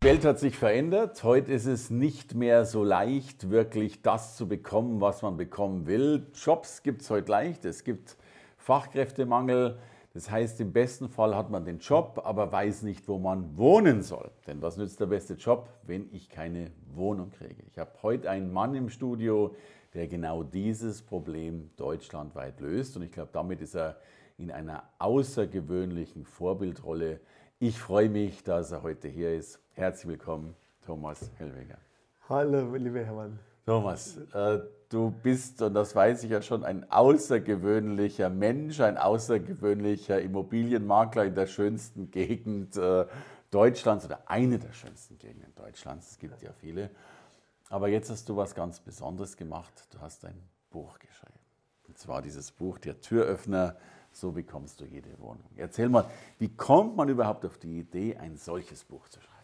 Die Welt hat sich verändert. Heute ist es nicht mehr so leicht, wirklich das zu bekommen, was man bekommen will. Jobs gibt es heute leicht. Es gibt Fachkräftemangel. Das heißt, im besten Fall hat man den Job, aber weiß nicht, wo man wohnen soll. Denn was nützt der beste Job, wenn ich keine Wohnung kriege? Ich habe heute einen Mann im Studio, der genau dieses Problem deutschlandweit löst. Und ich glaube, damit ist er in einer außergewöhnlichen Vorbildrolle. Ich freue mich, dass er heute hier ist. Herzlich willkommen, Thomas Hellweger. Hallo, lieber Hermann. Thomas, du bist, und das weiß ich ja schon, ein außergewöhnlicher Mensch, ein außergewöhnlicher Immobilienmakler in der schönsten Gegend Deutschlands oder eine der schönsten Gegenden Deutschlands. Es gibt ja viele. Aber jetzt hast du was ganz Besonderes gemacht. Du hast ein Buch geschrieben. Und zwar dieses Buch, Der Türöffner. So bekommst du jede Wohnung. Erzähl mal, wie kommt man überhaupt auf die Idee, ein solches Buch zu schreiben?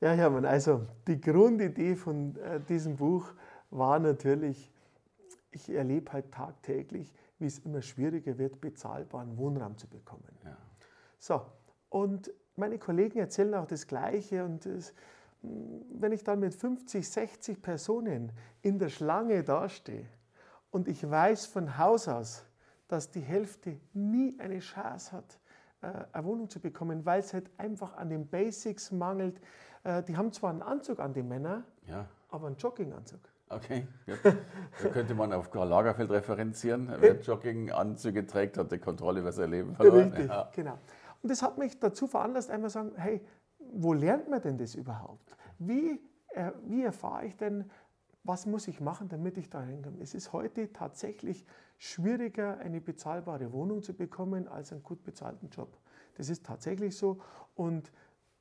Ja, Hermann, also die Grundidee von diesem Buch war natürlich, ich erlebe halt tagtäglich, wie es immer schwieriger wird, bezahlbaren Wohnraum zu bekommen. Ja. So, und meine Kollegen erzählen auch das Gleiche. Und wenn ich dann mit 50, 60 Personen in der Schlange dastehe und ich weiß von Haus aus, dass die Hälfte nie eine Chance hat, eine Wohnung zu bekommen, weil es halt einfach an den Basics mangelt. Die haben zwar einen Anzug an, die Männer, ja, aber einen Jogginganzug. Okay, ja. Da könnte man auf Karl Lagerfeld referenzieren. Wer Jogginganzüge trägt, hat die Kontrolle über sein Leben verloren. Richtig, ja, genau. Und das hat mich dazu veranlasst, einmal zu sagen, hey, wo lernt man denn das überhaupt? Wie erfahre ich denn, was muss ich machen, damit ich da hinkomme? Es ist heute tatsächlich schwieriger, eine bezahlbare Wohnung zu bekommen, als einen gut bezahlten Job. Das ist tatsächlich so. Und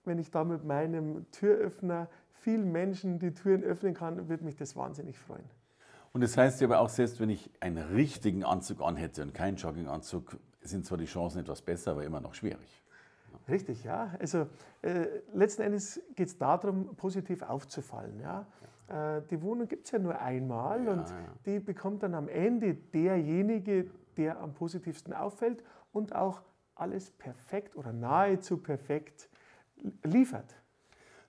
wenn ich da mit meinem Türöffner vielen Menschen die Türen öffnen kann, würde mich das wahnsinnig freuen. Und das heißt aber auch, selbst wenn ich einen richtigen Anzug anhätte und keinen Jogginganzug, sind zwar die Chancen etwas besser, aber immer noch schwierig. Richtig, ja. Also letzten Endes geht es darum, positiv aufzufallen, ja. Die Wohnung gibt es ja nur einmal, ja, und die bekommt dann am Ende derjenige, der am positivsten auffällt und auch alles perfekt oder nahezu perfekt liefert.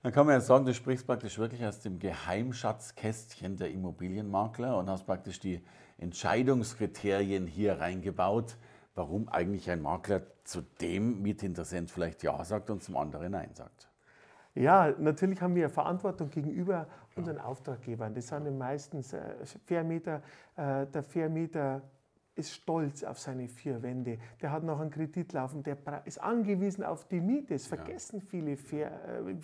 Dann kann man ja sagen, du sprichst praktisch wirklich aus dem Geheimschatzkästchen der Immobilienmakler und hast praktisch die Entscheidungskriterien hier reingebaut, warum eigentlich ein Makler zu dem Mietinteressent vielleicht Ja sagt und zum anderen Nein sagt. Ja, natürlich haben wir Verantwortung gegenüber unseren Auftraggebern. Das sind meistens Vermieter. Der Vermieter ist stolz auf seine vier Wände. Der hat noch einen Kredit laufen. Der ist angewiesen auf die Miete. Das vergessen viele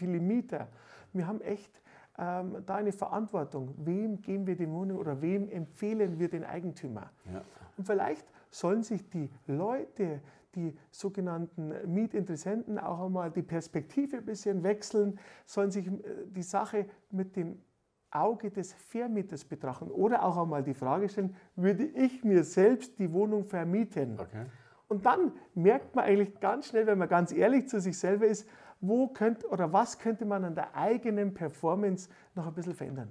Mieter. Wir haben echt da eine Verantwortung. Wem geben wir die Wohnung oder wem empfehlen wir den Eigentümer? Ja. Und vielleicht sollen sich die Leute, die sogenannten Mietinteressenten, auch einmal die Perspektive ein bisschen wechseln, sollen sich die Sache mit dem Auge des Vermieters betrachten oder auch einmal die Frage stellen, würde ich mir selbst die Wohnung vermieten? Okay. Und dann merkt man eigentlich ganz schnell, wenn man ganz ehrlich zu sich selber ist, was könnte man an der eigenen Performance noch ein bisschen verändern?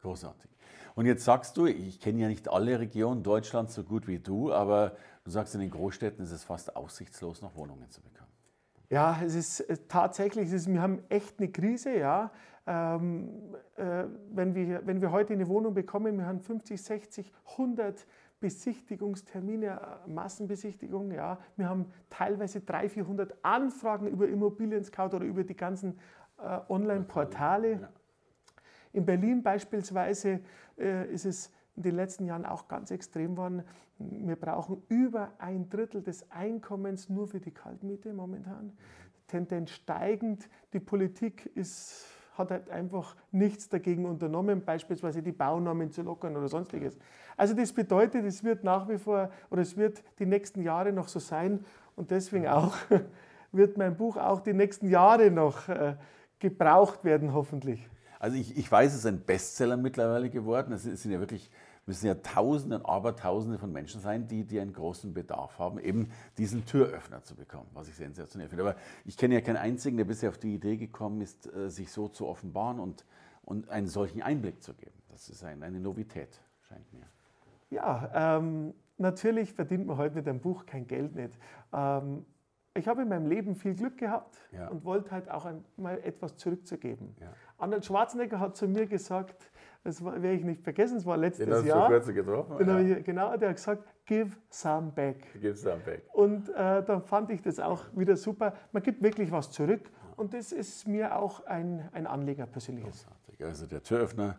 Großartig. Und jetzt sagst du, ich kenne ja nicht alle Regionen Deutschlands so gut wie du, aber du sagst, in den Großstädten ist es fast aussichtslos, noch Wohnungen zu bekommen. Ja, es ist tatsächlich, wir haben echt eine Krise, ja. Wenn wir heute eine Wohnung bekommen, wir haben 50, 60, 100 Besichtigungstermine, Massenbesichtigungen, ja. Wir haben teilweise 300, 400 Anfragen über Immobilien Scout oder über die ganzen Online-Portale. Ja. In Berlin beispielsweise ist es in den letzten Jahren auch ganz extrem geworden. Wir brauchen über 1/3 des Einkommens nur für die Kaltmiete momentan. Tendenz steigend. Die Politik hat halt einfach nichts dagegen unternommen, beispielsweise die Baunormen zu lockern oder sonstiges. Also das bedeutet, es wird nach wie vor oder es wird die nächsten Jahre noch so sein und deswegen auch wird mein Buch auch die nächsten Jahre noch gebraucht werden, hoffentlich. Also ich weiß, es ist ein Bestseller mittlerweile geworden. Es sind ja wirklich müssen ja Tausende und Abertausende von Menschen sein, die einen großen Bedarf haben, eben diesen Türöffner zu bekommen, was ich sensationell finde. Aber ich kenne ja keinen einzigen, der bisher auf die Idee gekommen ist, sich so zu offenbaren und einen solchen Einblick zu geben. Das ist eine Novität, scheint mir. Ja, natürlich verdient man heute mit einem Buch kein Geld nicht. Ich habe in meinem Leben viel Glück gehabt und wollte halt auch mal etwas zurückzugeben. Ja. Arnold Schwarzenegger hat zu mir gesagt, das werde ich nicht vergessen, es war letztes Jahr. Den hast du getroffen? Genau, der hat gesagt, give some back. Give some back. Und dann fand ich das auch wieder super. Man gibt wirklich was zurück und das ist mir auch ein Anliegen persönliches. Großartig. Also der Türöffner,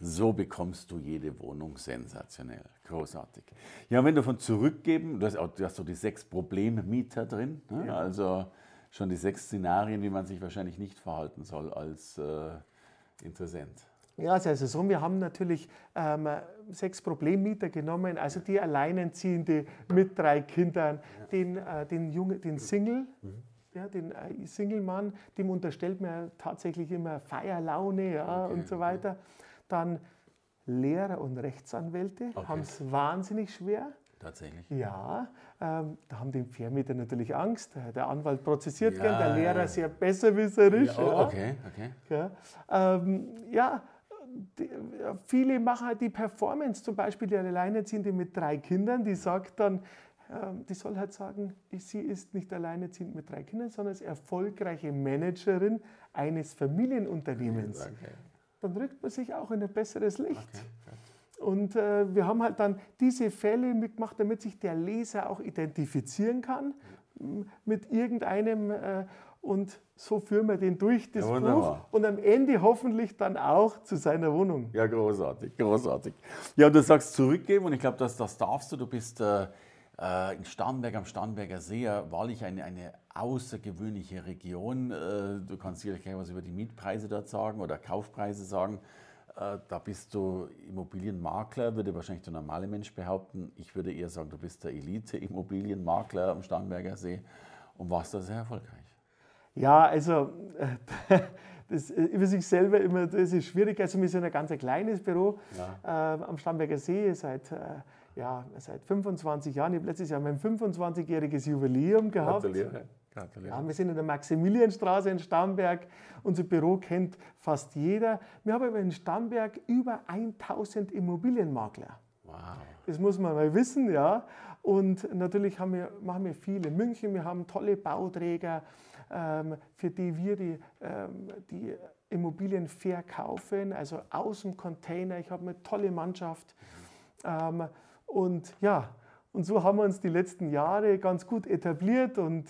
so bekommst du jede Wohnung, sensationell, großartig. Ja, wenn du von zurückgeben, du hast so die 6 Problemmieter drin, ne? Ja. Also schon die 6 Szenarien, wie man sich wahrscheinlich nicht verhalten soll als Interessent. Ja, also so, wir haben natürlich 6 Problemmieter genommen, also die Alleinerziehende mit 3 Kindern, den Single. Mhm. Ja, den Single-Mann, dem unterstellt man tatsächlich immer Feierlaune und so weiter. Dann Lehrer und Rechtsanwälte haben es wahnsinnig schwer. Tatsächlich? Ja, da haben die Vermieter natürlich Angst. Der Anwalt prozessiert gern, der Lehrer sehr besserwisserisch. Ja, okay. Ja. Viele machen halt die Performance, zum Beispiel die Alleinerziehende mit 3 Kindern, die sagt dann, die soll halt sagen, sie ist nicht alleinerziehend mit 3 Kindern, sondern ist erfolgreiche Managerin eines Familienunternehmens. Okay. Dann rückt man sich auch in ein besseres Licht. Okay. Und wir haben halt dann diese Fälle mitgemacht, damit sich der Leser auch identifizieren kann mit irgendeinem. Und so führen wir den durch, das Buch, und am Ende hoffentlich dann auch zu seiner Wohnung. Ja, großartig. Ja, und du sagst zurückgeben, und ich glaube, das darfst du. Du bist in Starnberg am Starnberger See, wahrlich eine außergewöhnliche Region. Du kannst sicherlich gleich was über die Mietpreise dort sagen oder Kaufpreise sagen. Da bist du Immobilienmakler, würde wahrscheinlich der normale Mensch behaupten. Ich würde eher sagen, du bist der Elite-Immobilienmakler am Starnberger See und warst da sehr erfolgreich. Ja, also das über sich selber immer, das ist schwierig. Also wir sind ein ganz kleines Büro am Starnberger See seit 25 Jahren. Ich habe letztes Jahr mein 25-jähriges Jubiläum gehabt. Gratuliere. Ja, wir sind in der Maximilianstraße in Starnberg. Unser Büro kennt fast jeder. Wir haben in Starnberg über 1000 Immobilienmakler. Wow. Das muss man mal wissen, ja. Und natürlich machen wir viel in München. Wir haben tolle Bauträger, für die wir die Immobilien verkaufen, also aus dem Container. Ich habe eine tolle Mannschaft. Und so haben wir uns die letzten Jahre ganz gut etabliert und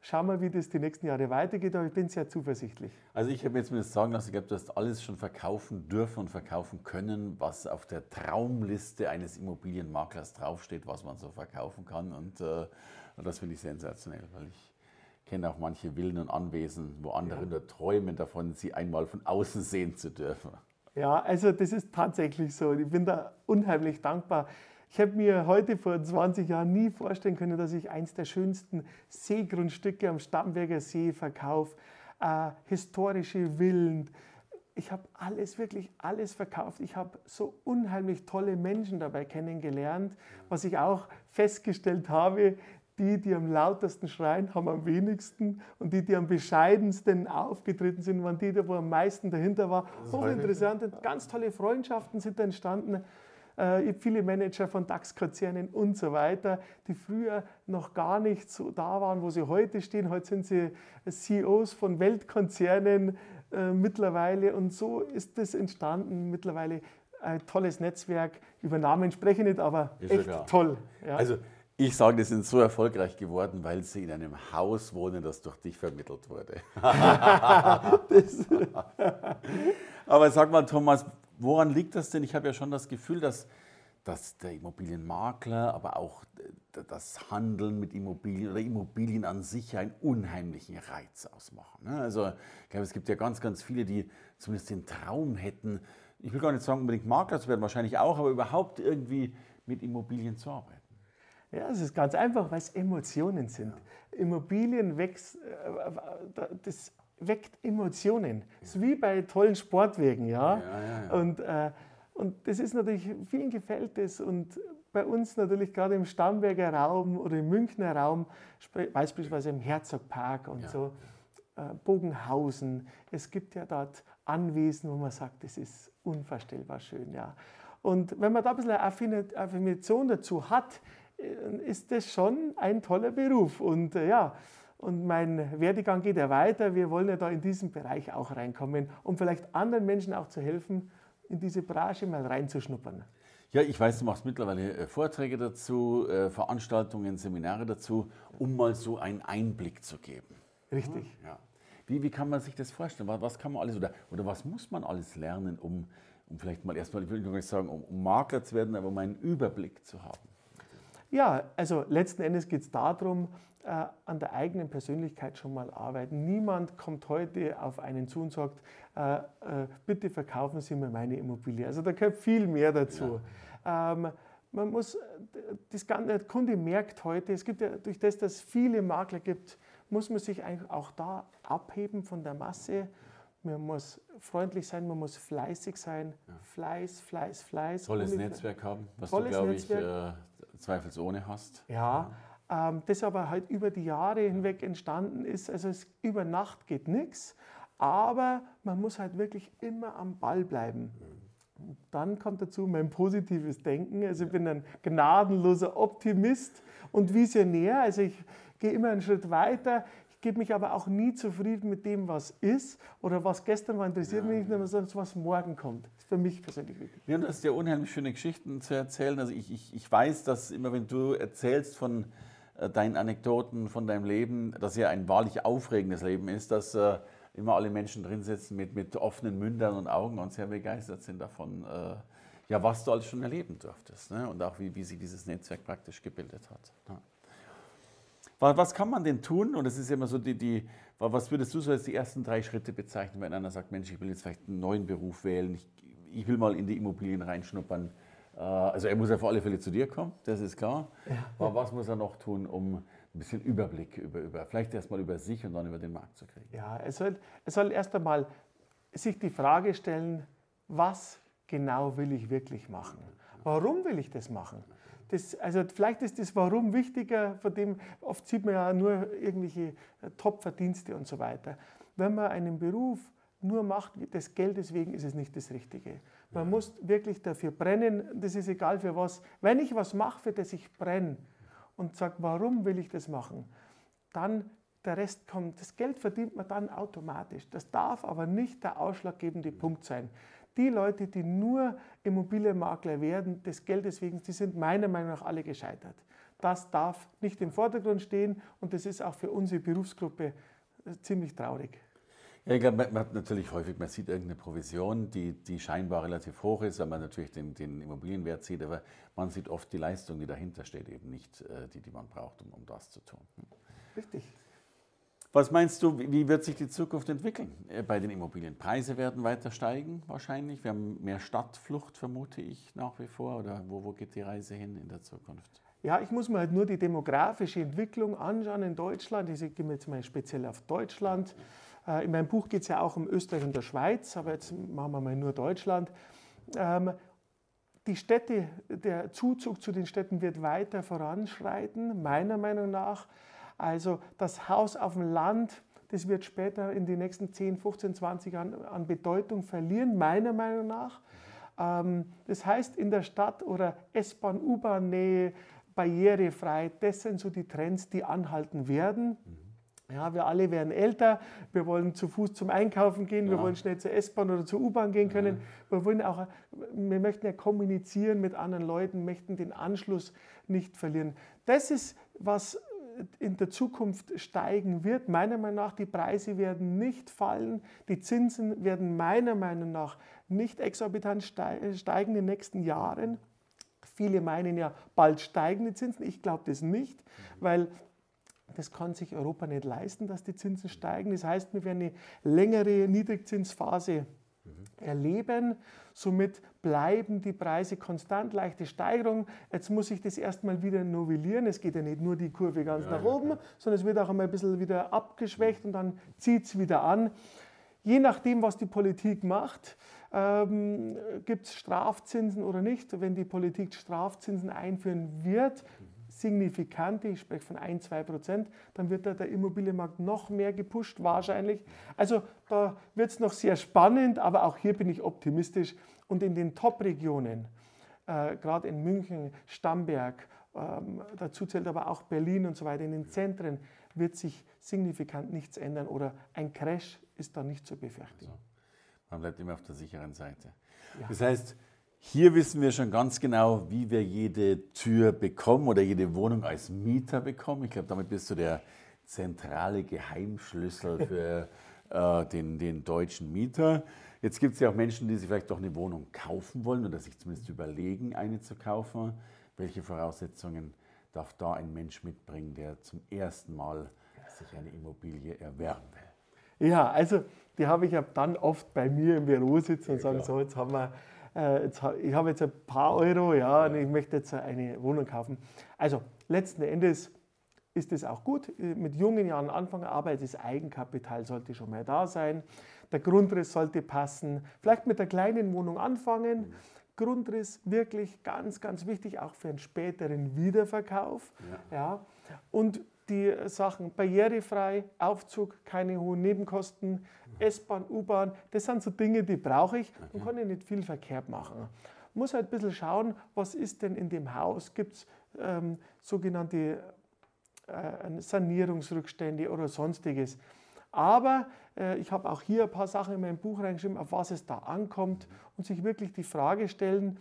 schauen wir, wie das die nächsten Jahre weitergeht, aber ich bin sehr zuversichtlich. Also ich habe mir jetzt sagen lassen, ich glaube, du hast alles schon verkaufen dürfen und verkaufen können, was auf der Traumliste eines Immobilienmaklers draufsteht, was man so verkaufen kann, und das finde ich sensationell, weil ich kenne auch manche Villen und Anwesen, wo andere nur träumen davon, sie einmal von außen sehen zu dürfen. Ja, also das ist tatsächlich so. Ich bin da unheimlich dankbar. Ich habe mir heute vor 20 Jahren nie vorstellen können, dass ich eins der schönsten Seegrundstücke am Starnberger See verkaufe, historische Villen. Ich habe wirklich alles verkauft. Ich habe so unheimlich tolle Menschen dabei kennengelernt, was ich auch festgestellt habe. Die am lautesten schreien, haben am wenigsten, und die am bescheidensten aufgetreten sind, waren die, wo am meisten dahinter war. Hochinteressant, ganz tolle Freundschaften sind entstanden. Ich habe viele Manager von DAX-Konzernen und so weiter, die früher noch gar nicht so da waren, wo sie heute stehen. Heute sind sie CEOs von Weltkonzernen mittlerweile, und so ist das entstanden mittlerweile. Ein tolles Netzwerk, über Namen spreche ich nicht, aber ist echt toll. Ja. Also, ich sage, die sind so erfolgreich geworden, weil sie in einem Haus wohnen, das durch dich vermittelt wurde. Aber sag mal, Thomas, woran liegt das denn? Ich habe ja schon das Gefühl, dass der Immobilienmakler, aber auch das Handeln mit Immobilien oder Immobilien an sich einen unheimlichen Reiz ausmachen. Also ich glaube, es gibt ja ganz, ganz viele, die zumindest den Traum hätten, ich will gar nicht sagen unbedingt Makler zu werden, wahrscheinlich auch, aber überhaupt irgendwie mit Immobilien zu arbeiten. Ja, es ist ganz einfach, weil es Emotionen sind. Ja. Immobilien das weckt Emotionen. Ja. Das ist wie bei tollen Sportwegen. Ja? Ja. Und Und das ist natürlich, vielen gefällt das, und bei uns natürlich gerade im Starnberger Raum oder im Münchner Raum, beispielsweise im Herzogpark und so, Bogenhausen. Es gibt ja dort Anwesen, wo man sagt, das ist unvorstellbar schön. Ja. Und wenn man da ein bisschen eine Affirmation dazu hat, ist das schon ein toller Beruf. Und ja, und mein Werdegang geht ja weiter. Wir wollen ja da in diesen Bereich auch reinkommen, um vielleicht anderen Menschen auch zu helfen, in diese Branche mal reinzuschnuppern. Ja, ich weiß, du machst mittlerweile Vorträge dazu, Veranstaltungen, Seminare dazu, um mal so einen Einblick zu geben. Richtig. Ja. Wie kann man sich das vorstellen? Was kann man alles oder was muss man alles lernen, um vielleicht mal erstmal, ich will nicht sagen, um Makler zu werden, aber um einen Überblick zu haben? Ja, also letzten Endes geht es darum, an der eigenen Persönlichkeit schon mal arbeiten. Niemand kommt heute auf einen zu und sagt, bitte verkaufen Sie mir meine Immobilie. Also da gehört viel mehr dazu. Ja. Man muss, der Kunde merkt heute, es gibt ja durch das, dass es viele Makler gibt, muss man sich eigentlich auch da abheben von der Masse. Man muss freundlich sein, man muss fleißig sein. Ja. Fleiß, Fleiß, Fleiß. Tolles Netzwerk haben, was du, glaube ich, zweifelsohne hast. Ja. Das aber halt über die Jahre hinweg entstanden ist. Also über Nacht geht nichts, aber man muss halt wirklich immer am Ball bleiben. Und dann kommt dazu mein positives Denken. Also ich bin ein gnadenloser Optimist und Visionär. Also ich gehe immer einen Schritt weiter. Ich gebe mich aber auch nie zufrieden mit dem, was ist oder was gestern war, interessiert mich nicht, sondern was morgen kommt. Das ist für mich persönlich wichtig. Ja, du hast ja unheimlich schöne Geschichten zu erzählen. Also ich weiß, dass immer, wenn du erzählst von deinen Anekdoten von deinem Leben, dass ja ein wahrlich aufregendes Leben ist, dass immer alle Menschen drin sitzen mit offenen Mündern und Augen und sehr begeistert sind davon, ja, was du alles schon erleben durftest, ne? Und auch wie sich dieses Netzwerk praktisch gebildet hat. Ja. Was kann man denn tun? Und das ist ja immer so was würdest du so als die ersten 3 Schritte bezeichnen, wenn einer sagt, Mensch, ich will jetzt vielleicht einen neuen Beruf wählen, ich will mal in die Immobilien reinschnuppern. Also er muss ja auf alle Fälle zu dir kommen, das ist klar. Ja. Aber was muss er noch tun, um ein bisschen Überblick vielleicht erstmal über sich und dann über den Markt zu kriegen? Ja, er soll erst einmal sich die Frage stellen, was genau will ich wirklich machen? Warum will ich das machen? Also vielleicht ist das Warum wichtiger, von dem oft sieht man ja nur irgendwelche Top-Verdienste und so weiter. Wenn man einen Beruf nur macht des Geldes wegen, ist es nicht das Richtige. Man muss wirklich dafür brennen, das ist egal für was. Wenn ich was mache, für das ich brenne und sage, warum will ich das machen, dann der Rest kommt. Das Geld verdient man dann automatisch. Das darf aber nicht der ausschlaggebende Punkt sein. Die Leute, die nur Immobilienmakler werden, des Geldes wegen, die sind meiner Meinung nach alle gescheitert. Das darf nicht im Vordergrund stehen und das ist auch für unsere Berufsgruppe ziemlich traurig. Ja, ich glaube, man hat natürlich häufig, man sieht irgendeine Provision, die scheinbar relativ hoch ist, weil man natürlich den Immobilienwert sieht, aber man sieht oft die Leistung, die dahinter steht, eben nicht die man braucht, um das zu tun. Richtig. Was meinst du, wie wird sich die Zukunft entwickeln bei den Immobilien? Preise werden weiter steigen wahrscheinlich. Wir haben mehr Stadtflucht, vermute ich, nach wie vor. Oder wo geht die Reise hin in der Zukunft? Ja, ich muss mir halt nur die demografische Entwicklung anschauen in Deutschland. Ich gehe jetzt mal speziell auf Deutschland. In meinem Buch geht es ja auch um Österreich und der Schweiz, aber jetzt machen wir mal nur Deutschland. Die Städte, der Zuzug zu den Städten wird weiter voranschreiten, meiner Meinung nach. Also das Haus auf dem Land, das wird später in den nächsten 10, 15, 20 Jahren an Bedeutung verlieren, meiner Meinung nach. Das heißt, in der Stadt oder S-Bahn, U-Bahn-Nähe, barrierefrei, das sind so die Trends, die anhalten werden. Ja, wir alle werden älter, wir wollen zu Fuß zum Einkaufen gehen, wir wollen schnell zur S-Bahn oder zur U-Bahn gehen können. Wir möchten ja kommunizieren mit anderen Leuten, möchten den Anschluss nicht verlieren. Das ist, was in der Zukunft steigen wird, meiner Meinung nach. Die Preise werden nicht fallen, die Zinsen werden meiner Meinung nach nicht exorbitant steigen in den nächsten Jahren. Viele meinen ja, bald steigen die Zinsen. Ich glaube das nicht, weil das kann sich Europa nicht leisten, dass die Zinsen steigen. Das heißt, wir werden eine längere Niedrigzinsphase erleben. Somit bleiben die Preise konstant, leichte Steigerung. Jetzt muss ich das erstmal wieder novellieren. Es geht ja nicht nur die Kurve ganz nach oben, sondern es wird auch einmal ein bisschen wieder abgeschwächt und dann zieht es wieder an. Je nachdem, was die Politik macht, gibt es Strafzinsen oder nicht. Wenn die Politik Strafzinsen einführen wird, signifikante, ich spreche von 1-2%, dann wird da der Immobilienmarkt noch mehr gepusht, wahrscheinlich. Also da wird es noch sehr spannend, aber auch hier bin ich optimistisch. Und in den Top-Regionen, gerade in München, Starnberg, dazu zählt aber auch Berlin und so weiter, in den Zentren wird sich signifikant nichts ändern oder ein Crash ist da nicht zu befürchten. Also, man bleibt immer auf der sicheren Seite. Ja. Das heißt, hier wissen wir schon ganz genau, wie wir jede Tür bekommen oder jede Wohnung als Mieter bekommen. Ich glaube, damit bist du der zentrale Geheimschlüssel für den deutschen Mieter. Jetzt gibt es ja auch Menschen, die sich vielleicht doch eine Wohnung kaufen wollen oder sich zumindest überlegen, eine zu kaufen. Welche Voraussetzungen darf da ein Mensch mitbringen, der zum ersten Mal sich eine Immobilie erwerben will? Ja, also die habe ich ja dann oft bei mir im Büro sitzen und sagen, klar. So, jetzt haben wir, ich habe jetzt ein paar Euro, ja, und ich möchte jetzt eine Wohnung kaufen. Also letzten Endes ist es auch gut, mit jungen Jahren anfangen, aber das Eigenkapital sollte schon mal da sein, der Grundriss sollte passen, vielleicht mit der kleinen Wohnung anfangen, Grundriss wirklich ganz, ganz wichtig, auch für einen späteren Wiederverkauf. Ja. Ja. Und die Sachen barrierefrei, Aufzug, keine hohen Nebenkosten, S-Bahn, U-Bahn, das sind so Dinge, die brauche ich und kann ich nicht viel verkehrt machen. Muss halt ein bisschen schauen, was ist denn in dem Haus, gibt es sogenannte Sanierungsrückstände oder Sonstiges. Aber ich habe auch hier ein paar Sachen in meinem Buch reingeschrieben, auf was es da ankommt und sich wirklich die Frage stellen,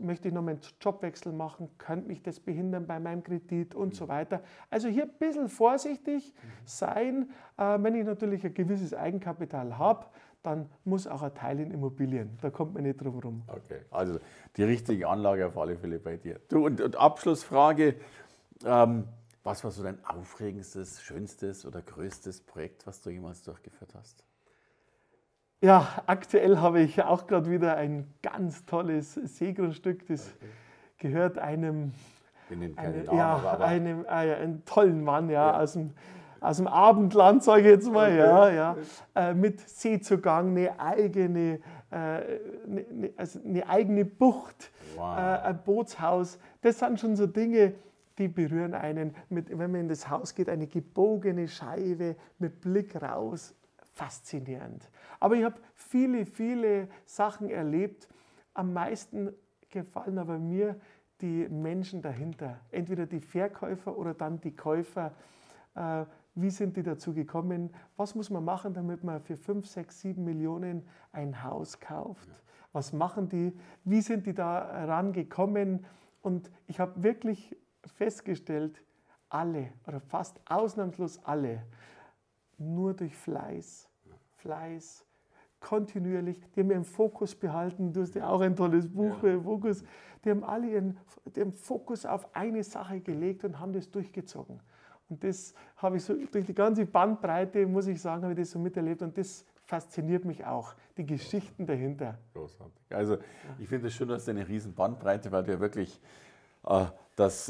möchte ich noch meinen Jobwechsel machen, könnte mich das behindern bei meinem Kredit und so weiter. Also hier ein bisschen vorsichtig sein. Wenn ich natürlich ein gewisses Eigenkapital habe, dann muss auch ein Teil in Immobilien. Da kommt man nicht drum rum. Okay, also die richtige Anlage auf alle Fälle bei dir. Du, und Abschlussfrage. Was war so dein aufregendstes, schönstes oder größtes Projekt, was du jemals durchgeführt hast? Ja, aktuell habe ich auch gerade wieder ein ganz tolles Seegrundstück. Das gehört einem tollen Mann aus dem Abendland, sage ich jetzt mal. Okay. Mit Seezugang, eine eigene Bucht, wow. Ein Bootshaus. Das sind schon so Dinge, die berühren einen, wenn man in das Haus geht, eine gebogene Scheibe mit Blick raus. Faszinierend. Aber ich habe viele, viele Sachen erlebt. Am meisten gefallen aber mir die Menschen dahinter. Entweder die Verkäufer oder dann die Käufer. Wie sind die dazu gekommen? Was muss man machen, damit man für 5, 6, 7 Millionen ein Haus kauft? Was machen die? Wie sind die da rangekommen? Und ich habe wirklich festgestellt, alle oder fast ausnahmslos alle, nur durch Fleiß, kontinuierlich, die haben ihren Fokus behalten, du hast ja auch ein tolles Buch, Fokus, die haben alle ihren Fokus auf eine Sache gelegt und haben das durchgezogen. Und das habe ich so durch die ganze Bandbreite, muss ich sagen, habe ich das so miterlebt und das fasziniert mich auch, die Geschichten dahinter. Großartig. Also ich finde es schön, dass du eine riesen Bandbreite, weil du ja wirklich das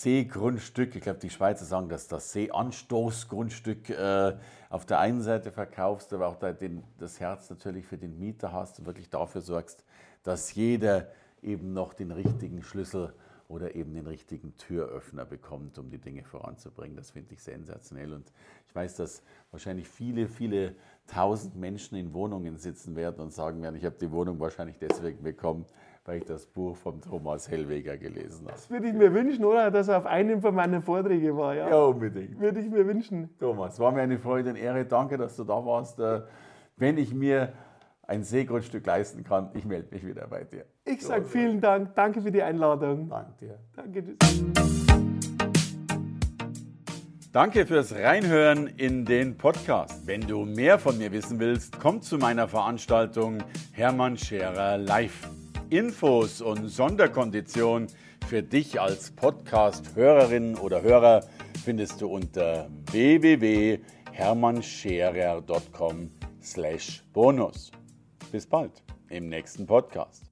Seegrundstück, ich glaube, die Schweizer sagen, dass das Seeanstoßgrundstück auf der einen Seite verkaufst, aber auch das Herz natürlich für den Mieter hast und wirklich dafür sorgst, dass jeder eben noch den richtigen Schlüssel oder eben den richtigen Türöffner bekommt, um die Dinge voranzubringen. Das finde ich sensationell. Und ich weiß, dass wahrscheinlich viele, viele tausend Menschen in Wohnungen sitzen werden und sagen werden, ich habe die Wohnung wahrscheinlich deswegen bekommen, weil ich das Buch von Thomas Hellweger gelesen habe. Das würde ich mir wünschen, oder? Dass er auf einem von meinen Vorträgen war. Ja, ja, unbedingt. Würde ich mir wünschen. Thomas, war mir eine Freude und Ehre. Danke, dass du da warst. Wenn ich mir ein Seegrundstück leisten kann, ich melde mich wieder bei dir. Ich sage vielen Dank. Danke für die Einladung. Danke dir. Danke. Danke fürs Reinhören in den Podcast. Wenn du mehr von mir wissen willst, komm zu meiner Veranstaltung Hermann Scherer Live. Infos und Sonderkonditionen für dich als Podcast-Hörerin oder Hörer findest du unter www.hermannscherer.com/bonus. Bis bald im nächsten Podcast.